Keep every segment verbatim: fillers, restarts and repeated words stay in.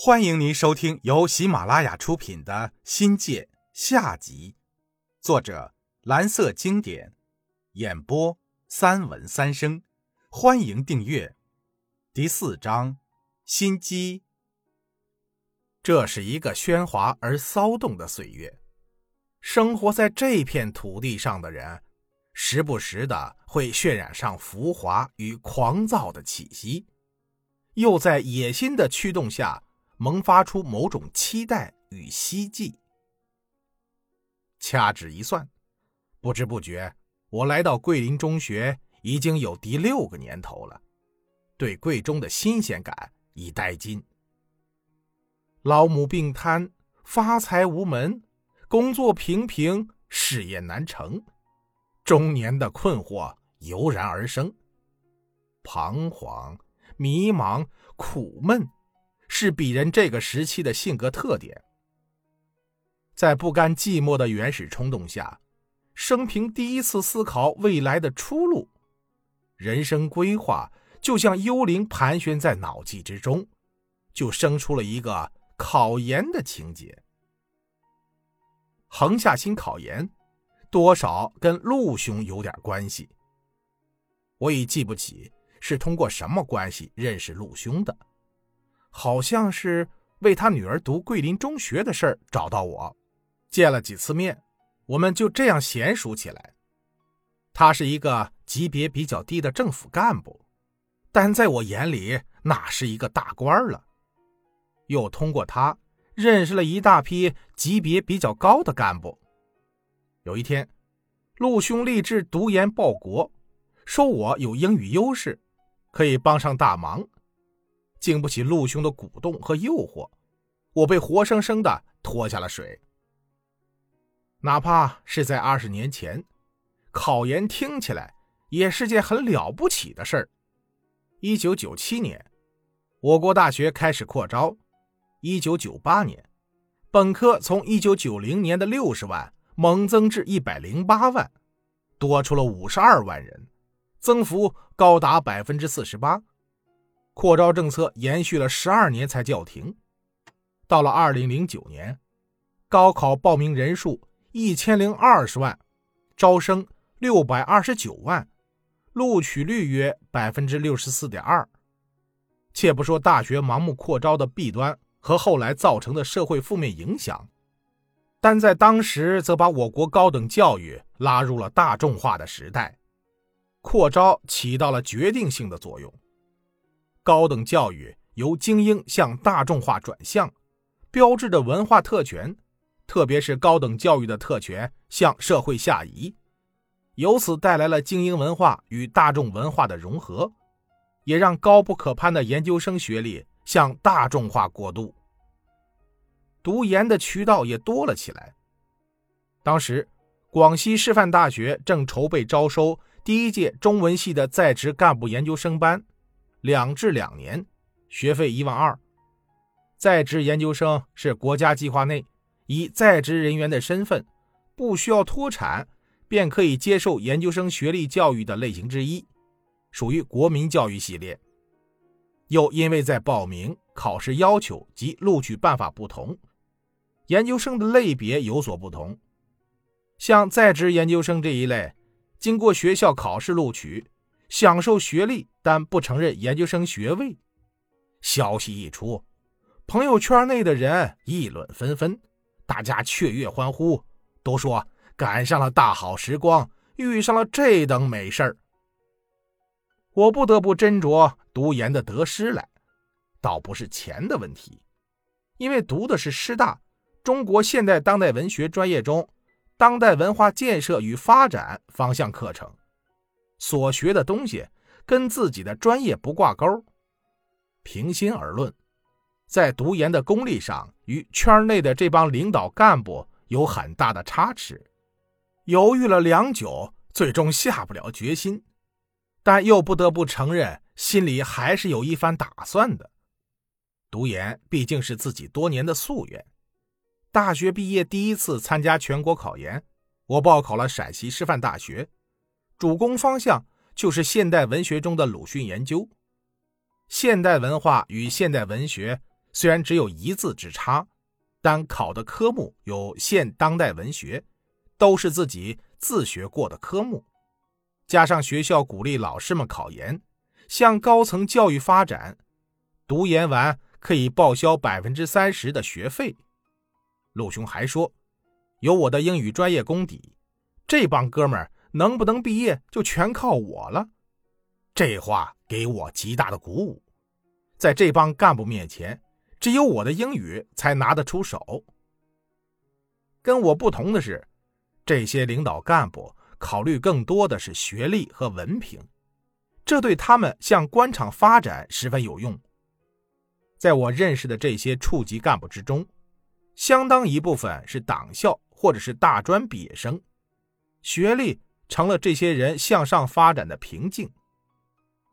欢迎您收听由喜马拉雅出品的《新界》下集，作者蓝色经典，演播三文三生，欢迎订阅。第四章，心机。这是一个喧哗而骚动的岁月，生活在这片土地上的人，时不时的会渲染上浮华与狂躁的气息，又在野心的驱动下萌发出某种期待与希冀。掐指一算，不知不觉我来到桂林中学已经有第六个年头了，对桂中的新鲜感已殆尽。老母病瘫，发财无门，工作平平，事业难成，中年的困惑油然而生。彷徨、迷茫、苦闷是鄙人这个时期的性格特点。在不甘寂寞的原始冲动下，生平第一次思考未来的出路，人生规划就像幽灵盘旋在脑际之中，就生出了一个考研的情节。横下心考研，多少跟陆兄有点关系。我已记不起是通过什么关系认识陆兄的，好像是为他女儿读桂林中学的事儿找到我，见了几次面，我们就这样娴熟起来。他是一个级别比较低的政府干部，但在我眼里那是一个大官了。又通过他认识了一大批级别比较高的干部。有一天，陆兄立志读研报国，说我有英语优势，可以帮上大忙。经不起陆兄的鼓动和诱惑，我被活生生的拖下了水。哪怕是在二十年前，考研听起来也是件很了不起的事儿。一九九七年，我国大学开始扩招；一九九八年，本科从一九九零年的六十万猛增至一百零八万，多出了五十二万人，增幅高达百分之四十八。扩招政策延续了十二年才叫停。到了二零零九年，高考报名人数一千零二十万，招生六百二十九万，录取率约 百分之六十四点二。 且不说大学盲目扩招的弊端和后来造成的社会负面影响，但在当时则把我国高等教育拉入了大众化的时代，扩招起到了决定性的作用。高等教育由精英向大众化转向，标志着文化特权，特别是高等教育的特权向社会下移，由此带来了精英文化与大众文化的融合，也让高不可攀的研究生学历向大众化过渡，读研的渠道也多了起来。当时，广西师范大学正筹备招收第一届中文系的在职干部研究生班，两至两年，学费一万二。在职研究生是国家计划内以在职人员的身份，不需要脱产便可以接受研究生学历教育的类型之一，属于国民教育系列。又因为在报名、考试要求及录取办法不同，研究生的类别有所不同。像在职研究生这一类，经过学校考试录取，享受学历但不承认研究生学位。消息一出，朋友圈内的人议论纷纷，大家雀跃欢呼，都说赶上了大好时光，遇上了这等美事儿。我不得不斟酌读研的得失来，倒不是钱的问题，因为读的是师大中国现代当代文学专业中当代文化建设与发展方向课程，所学的东西跟自己的专业不挂钩。平心而论，在读研的功力上与圈内的这帮领导干部有很大的差池，犹豫了良久，最终下不了决心，但又不得不承认心里还是有一番打算的。读研毕竟是自己多年的夙愿。大学毕业第一次参加全国考研，我报考了陕西师范大学，主攻方向就是现代文学中的鲁迅研究。现代文化与现代文学虽然只有一字之差，但考的科目有现当代文学，都是自己自学过的科目，加上学校鼓励老师们考研，向高层教育发展，读研完可以报销 百分之三十 的学费。陆雄还说，有我的英语专业功底，这帮哥们儿能不能毕业就全靠我了。这话给我极大的鼓舞，在这帮干部面前，只有我的英语才拿得出手。跟我不同的是，这些领导干部考虑更多的是学历和文凭，这对他们向官场发展十分有用。在我认识的这些处级干部之中，相当一部分是党校或者是大专毕业生，学历成了这些人向上发展的瓶颈。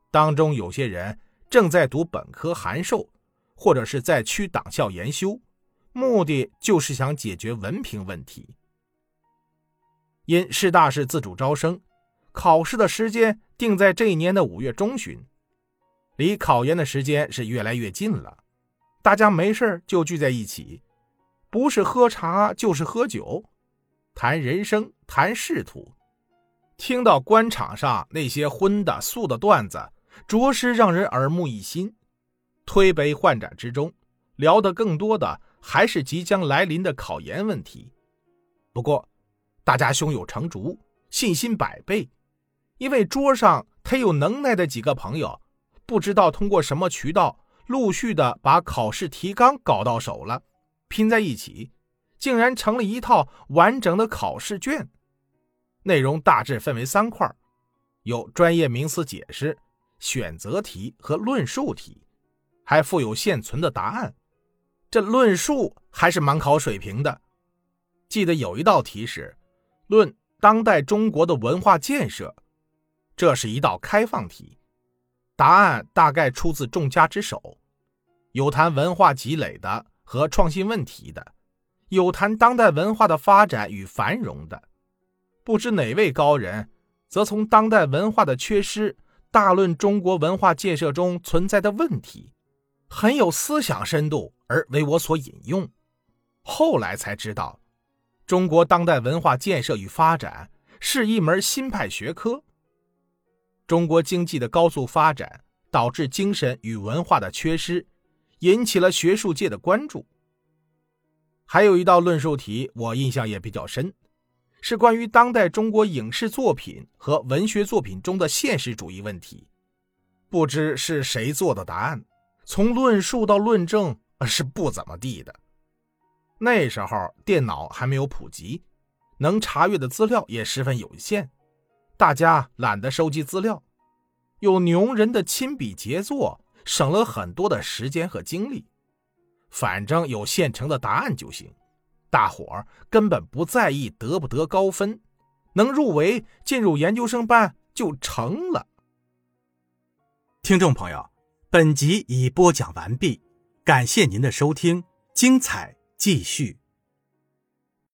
当中有些人正在读本科函授，或者是在区党校研修，目的就是想解决文凭问题。因市大是自主招生，考试的时间定在这一年的五月中旬，离考研的时间是越来越近了。大家没事就聚在一起，不是喝茶就是喝酒，谈人生，谈仕途。听到官场上那些荤的素的段子，着实让人耳目一新。推杯换盏之中，聊得更多的还是即将来临的考研问题。不过大家胸有成竹，信心百倍，因为桌上忒有能耐的几个朋友，不知道通过什么渠道，陆续的把考试提纲搞到手了，拼在一起，竟然成了一套完整的考试卷。内容大致分为三块，有专业名词解释、选择题和论述题，还附有现存的答案。这论述还是蛮考水平的，记得有一道题是论当代中国的文化建设，这是一道开放题，答案大概出自众家之手，有谈文化积累的和创新问题的，有谈当代文化的发展与繁荣的。不知哪位高人，则从当代文化的缺失大论中国文化建设中存在的问题，很有思想深度而为我所引用。后来才知道，中国当代文化建设与发展是一门新派学科。中国经济的高速发展导致精神与文化的缺失，引起了学术界的关注。还有一道论述题我印象也比较深，是关于当代中国影视作品和文学作品中的现实主义问题。不知是谁做的答案，从论述到论证是不怎么地的。那时候电脑还没有普及，能查阅的资料也十分有限，大家懒得收集资料，有牛人的亲笔杰作，省了很多的时间和精力。反正有现成的答案就行，大伙儿根本不在意得不得高分，能入围进入研究生班就成了。听众朋友，本集已播讲完毕，感谢您的收听，精彩继续。